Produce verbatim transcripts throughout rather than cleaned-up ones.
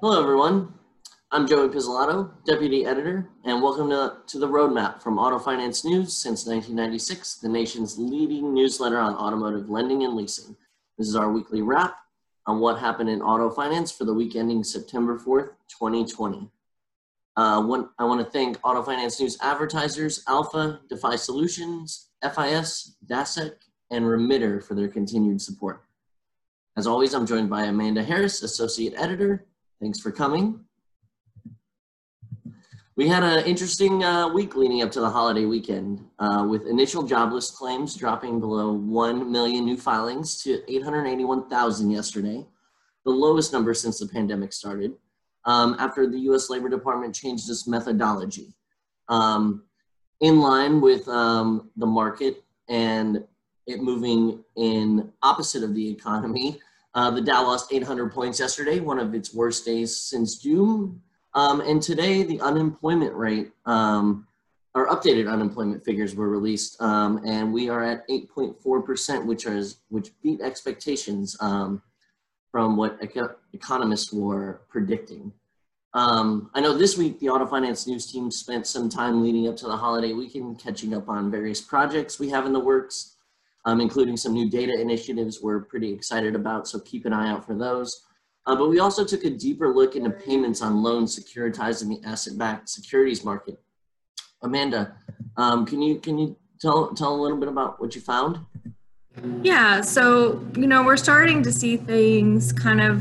Hello everyone, I'm Joey Pizzolatto, Deputy Editor, and welcome to, to the Roadmap from Auto Finance News since nineteen ninety-six, the nation's leading newsletter on automotive lending and leasing. This is our weekly wrap on what happened in auto finance for the week ending September fourth, twenty twenty. Uh, one, I want to thank Auto Finance News advertisers Alpha, DeFi Solutions, F I S, Dasek, and Remitter for their continued support. As always, I'm joined by Amanda Harris, Associate Editor. Thanks for coming. We had an interesting uh, week leading up to the holiday weekend, uh, with initial jobless claims dropping below one million new filings to eight hundred eighty-one thousand yesterday, the lowest number since the pandemic started, um, after the U S Labor Department changed its methodology. Um, in line with um, the market and it moving in opposite of the economy, Uh, the Dow lost eight hundred points yesterday, one of its worst days since June. Um, and today, the unemployment rate, um, or updated unemployment figures were released, um, and we are at eight point four percent, which is which beat expectations um, from what eco economists were predicting. Um, I know this week, the Auto Finance News team spent some time leading up to the holiday weekend, catching up on various projects we have in the works, Um, including some new data initiatives we're pretty excited about, so keep an eye out for those. Uh, but we also took a deeper look into payments on loans securitized in the asset-backed securities market. Amanda, um, can you can you tell, tell a little bit about what you found? Yeah, so, you know, we're starting to see things kind of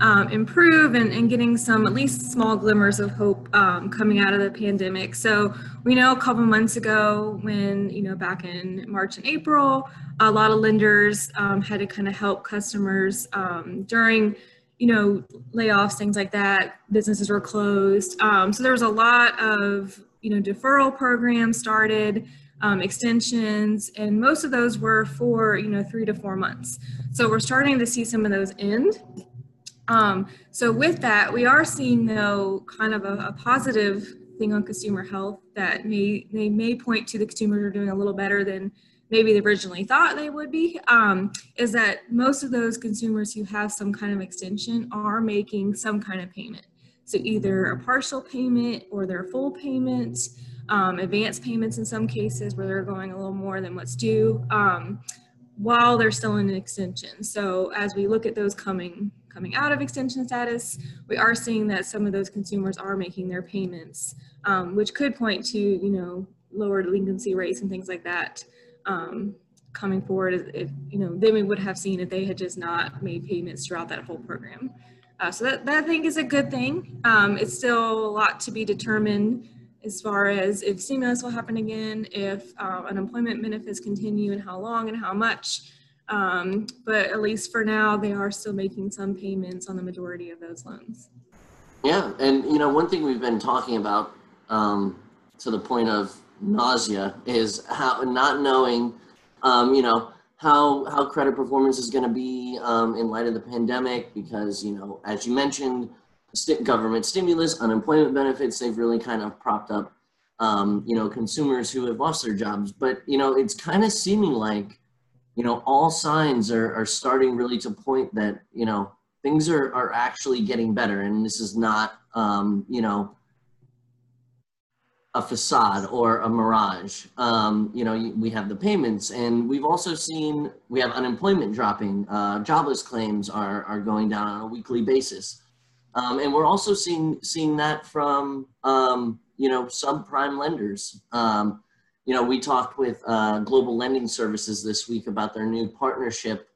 um, improve and, and getting some at least small glimmers of hope um, coming out of the pandemic. So we know a couple months ago when, you know, back in March and April, a lot of lenders um, had to kind of help customers um, during, you know, layoffs, things like that. Businesses were closed. Um, so there was a lot of, you know, deferral programs started, um, extensions, and most of those were for, you know, three to four months. So we're starting to see some of those end. Um, so with that, we are seeing, though, kind of a, a positive thing on consumer health that may, they may point to the consumers are doing a little better than maybe they originally thought they would be, um, is that most of those consumers who have some kind of extension are making some kind of payment. So either a partial payment or their full payment, um, advanced payments in some cases where they're going a little more than what's due, um, while they're still in an extension. So as we look at those coming coming out of extension status, we are seeing that some of those consumers are making their payments, um, which could point to, you know, lower delinquency rates and things like that. Um, coming forward, if, you know, then we would have seen if they had just not made payments throughout that whole program. Uh, so that, that I think is a good thing. Um, it's still a lot to be determined as far as if stimulus will happen again, if uh, unemployment benefits continue, and how long and how much. Um, but at least for now, they are still making some payments on the majority of those loans. Yeah, and you know, one thing we've been talking about um, to the point of nausea is how not knowing, um, you know, how how credit performance is going to be um, in light of the pandemic, because, you know, as you mentioned, st government stimulus, unemployment benefits, they've really kind of propped up, um, you know, consumers who have lost their jobs. But, you know, it's kind of seeming like, you know, all signs are, are starting really to point that, you know, things are, are actually getting better, and this is not, um, you know, a facade or a mirage. Um, you know, we have the payments, and we've also seen, we have unemployment dropping, uh, jobless claims are, are going down on a weekly basis. Um, and we're also seeing, seeing that from, um, you know, subprime lenders. Um, you know, we talked with uh, Global Lending Services this week about their new partnership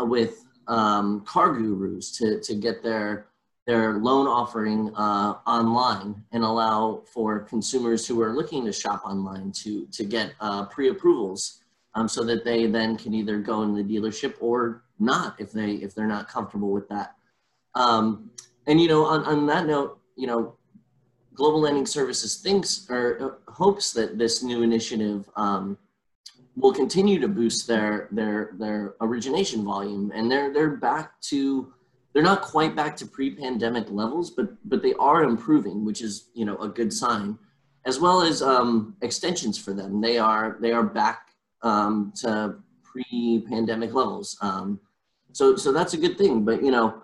uh, with um, CarGurus to, to get their their loan offering uh, online and allow for consumers who are looking to shop online to, to get uh, pre-approvals, um, so that they then can either go in the dealership or not if, they, if they're not comfortable with that. Um, and, you know, on, on that note, you know, Global Lending Services thinks or hopes that this new initiative um, will continue to boost their, their, their origination volume, and they're, they're back to They're not quite back to pre-pandemic levels, but but they are improving, which is, you know, a good sign, as well as um, extensions for them. They are they are back um, to pre-pandemic levels. Um, so so that's a good thing. But, you know,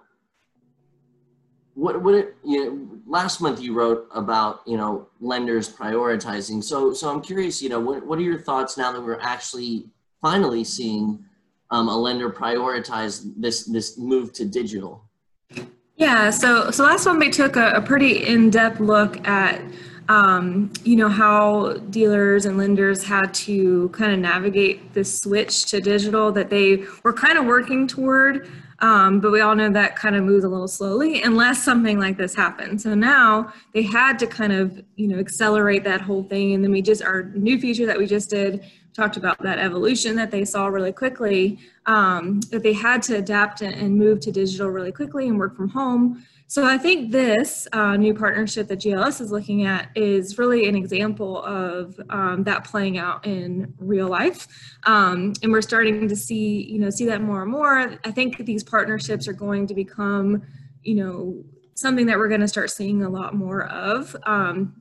what what it, you know, last month you wrote about, you know, lenders prioritizing. So so I'm curious, you know, what what are your thoughts now that we're actually finally seeing Um, a lender prioritize this this move to digital? Yeah, so so last month we took a, a pretty in-depth look at um, you know, how dealers and lenders had to kind of navigate this switch to digital that they were kind of working toward, um, but we all know that kind of moves a little slowly unless something like this happened. So now they had to kind of, you know, accelerate that whole thing, and then we just, our new feature that we just did talked about that evolution that they saw really quickly, um, that they had to adapt and move to digital really quickly and work from home. So I think this uh, new partnership that G L S is looking at is really an example of um, that playing out in real life. Um, and we're starting to see, you know, see that more and more. I think these partnerships are going to become, you know, something that we're going to start seeing a lot more of. Um,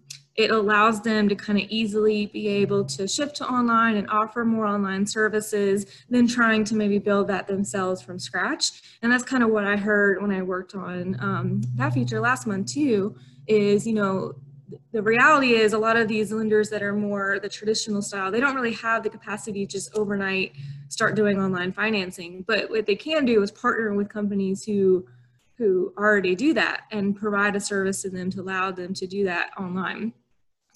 It allows them to kind of easily be able to shift to online and offer more online services than trying to maybe build that themselves from scratch. And that's kind of what I heard when I worked on um, that feature last month too, is, you know, the reality is a lot of these lenders that are more the traditional style, they don't really have the capacity to just overnight start doing online financing. But what they can do is partner with companies who who already do that and provide a service to them to allow them to do that online.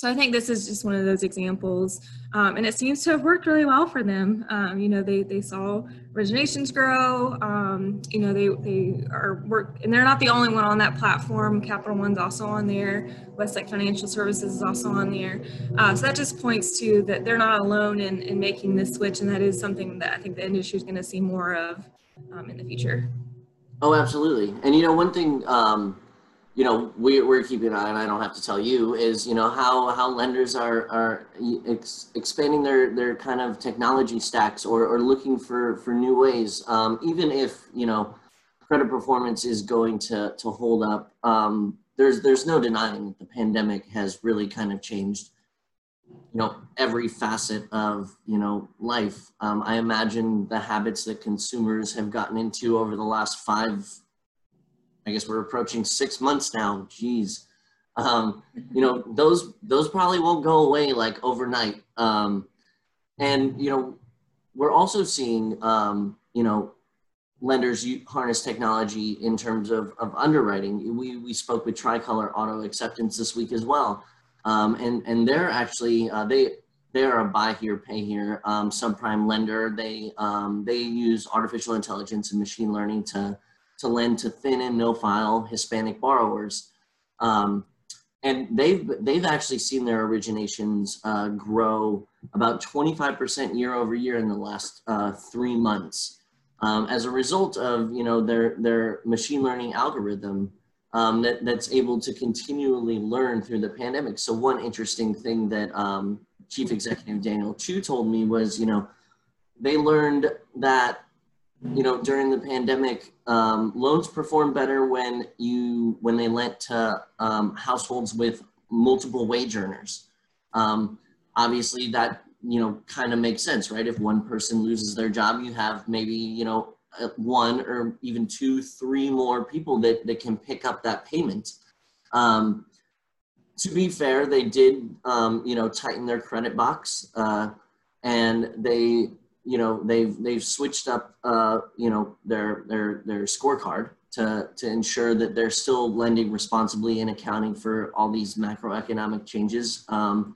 So I think this is just one of those examples, um, and it seems to have worked really well for them. Um, you know, they, they saw originations grow, um, you know, they, they are work, and they're not the only one on that platform. Capital One's also on there, Westlake Financial Services is also on there. Uh, so that just points to that they're not alone in, in making this switch, and that is something that I think the industry is gonna see more of um, in the future. Oh, absolutely. And, you know, one thing, um, you know, we, we're keeping an eye on, I don't have to tell you, is, you know, how, how lenders are, are ex expanding their, their kind of technology stacks or, or looking for, for new ways, um, even if, you know, credit performance is going to, to hold up. Um, there's, there's no denying that the pandemic has really kind of changed, you know, every facet of, you know, life. Um, I imagine the habits that consumers have gotten into over the last five, I guess we're approaching six months now, geez. Um, you know, those, those probably won't go away like overnight. Um, and, you know, we're also seeing, um, you know, lenders harness technology in terms of, of underwriting. We, we spoke with Tricolor Auto Acceptance this week as well. Um, and, and they're actually, uh, they, they're a buy here, pay here, um, subprime lender. They, um, they use artificial intelligence and machine learning to, to lend to thin and no-file Hispanic borrowers. Um, and they've, they've actually seen their originations uh, grow about twenty-five percent year over year in the last uh, three months. Um, as a result of, you know, their, their machine learning algorithm, Um, that, that's able to continually learn through the pandemic. So one interesting thing that um, Chief Executive Daniel Chu told me was, you know, they learned that, you know, during the pandemic, um, loans perform better when you, when they lent to um, households with multiple wage earners. Um, obviously that, you know, kind of makes sense, right? If one person loses their job, you have maybe, you know, one or even two, three more people that, that can pick up that payment. Um, to be fair, they did, um, you know, tighten their credit box, uh, and they, you know, they've, they've switched up, uh, you know, their, their, their scorecard to, to ensure that they're still lending responsibly and accounting for all these macroeconomic changes. Um,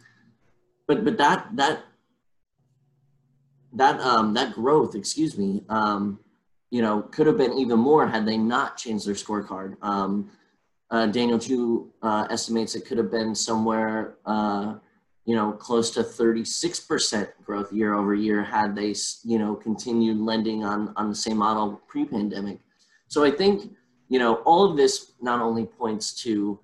but, but that, that, that, um, that growth, excuse me, um, you know, could have been even more had they not changed their scorecard. Um, uh, Daniel Chu uh, estimates it could have been somewhere, uh, you know, close to thirty-six percent growth year over year had they, you know, continued lending on, on the same model pre-pandemic. So I think, you know, all of this not only points to,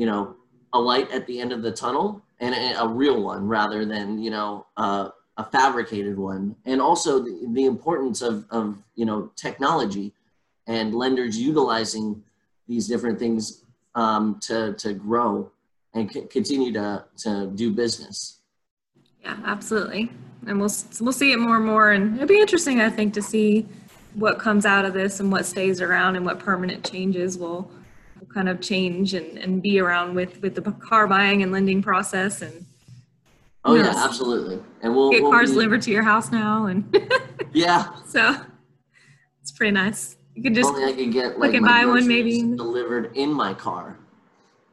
you know, a light at the end of the tunnel, and a, a real one rather than, you know, uh, a fabricated one, and also the, the importance of, of, you know, technology. and lenders utilizing these different things um, to, to grow and c continue to, to do business. Yeah, absolutely. And we'll, we'll see it more and more. And it'll be interesting, I think, to see what comes out of this and what stays around and what permanent changes will, will kind of change and, and be around with, with the car buying and lending process. And oh, yeah, knows, absolutely. And we'll get we'll cars be... delivered to your house now. And yeah. So it's pretty nice. You can just, only I can get like my buy one maybe delivered in my car.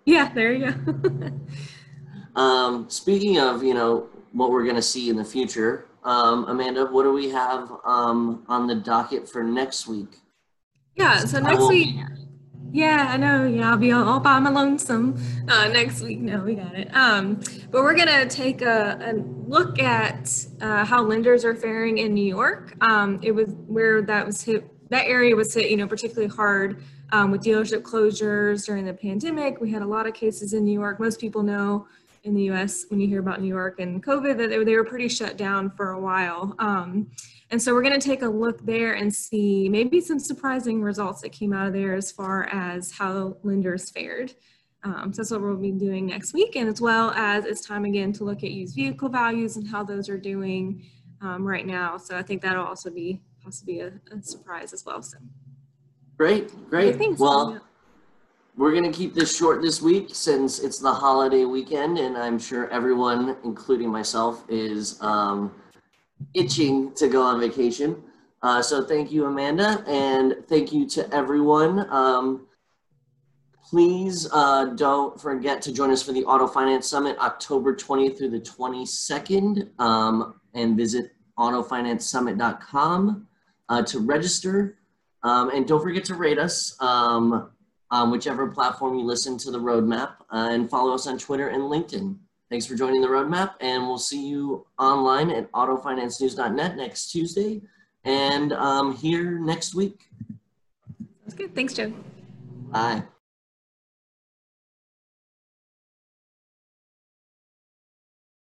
Yeah, there you go. um, speaking of, you know, what we're going to see in the future, um, Amanda, what do we have um, on the docket for next week? Yeah, so next week. Yeah, I know. Yeah, I'll be all, all by my lonesome uh, next week. No, we got it. Um, but we're going to take a, a look at uh, how lenders are faring in New York. Um, it was where that was hit. That area was hit, you know, particularly hard um, with dealership closures during the pandemic. We had a lot of cases in New York. Most people know in the U S when you hear about New York and COVID that they, they were pretty shut down for a while. Um, and so we're going to take a look there and see maybe some surprising results that came out of there as far as how lenders fared. Um, so that's what we'll be doing next week. And as well as it's time again to look at used vehicle values and how those are doing um, right now. So I think that'll also be possibly a, a surprise as well. So great, great. Thanks. Well, we're going to keep this short this week since it's the holiday weekend, and I'm sure everyone, including myself, is um, itching to go on vacation. Uh, so thank you, Amanda, and thank you to everyone. Um, please uh, don't forget to join us for the Auto Finance Summit, October twentieth through the twenty-second, um, and visit auto finance summit dot com. Uh, to register, um, and don't forget to rate us um, on whichever platform you listen to the roadmap, uh, and follow us on Twitter and LinkedIn. Thanks for joining the roadmap, and we'll see you online at auto finance news dot net next Tuesday, and um, here next week. That's good. Thanks, Joe. Bye.